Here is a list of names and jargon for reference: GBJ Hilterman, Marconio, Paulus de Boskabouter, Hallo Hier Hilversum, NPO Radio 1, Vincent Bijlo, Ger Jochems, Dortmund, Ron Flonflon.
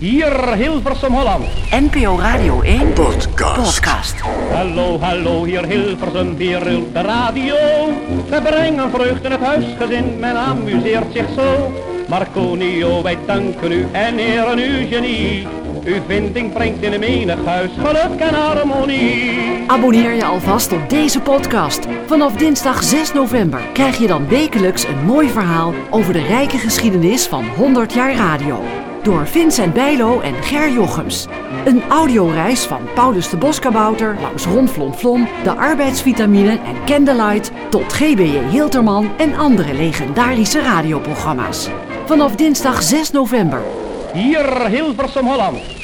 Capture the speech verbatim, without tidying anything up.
Hier Hilversum Holland. N P O Radio één podcast. podcast. Hallo, hallo, hier Hilversum, hier ruilt de radio. We brengen vreugde in het huisgezin, men amuseert zich zo. Marconio, wij danken u en eren uw genie. Uw vinding brengt in een menig huis geluk en harmonie. Abonneer je alvast op deze podcast. Vanaf dinsdag zes november krijg je dan wekelijks een mooi verhaal over de rijke geschiedenis van honderd jaar radio. Door Vincent Bijlo en Ger Jochems. Een audioreis van Paulus de Boskabouter langs Ron Flonflon, de arbeidsvitamine en Candlelight tot G B J Hilterman en andere legendarische radioprogramma's. Vanaf dinsdag zes november. Hier Hilversum Holland.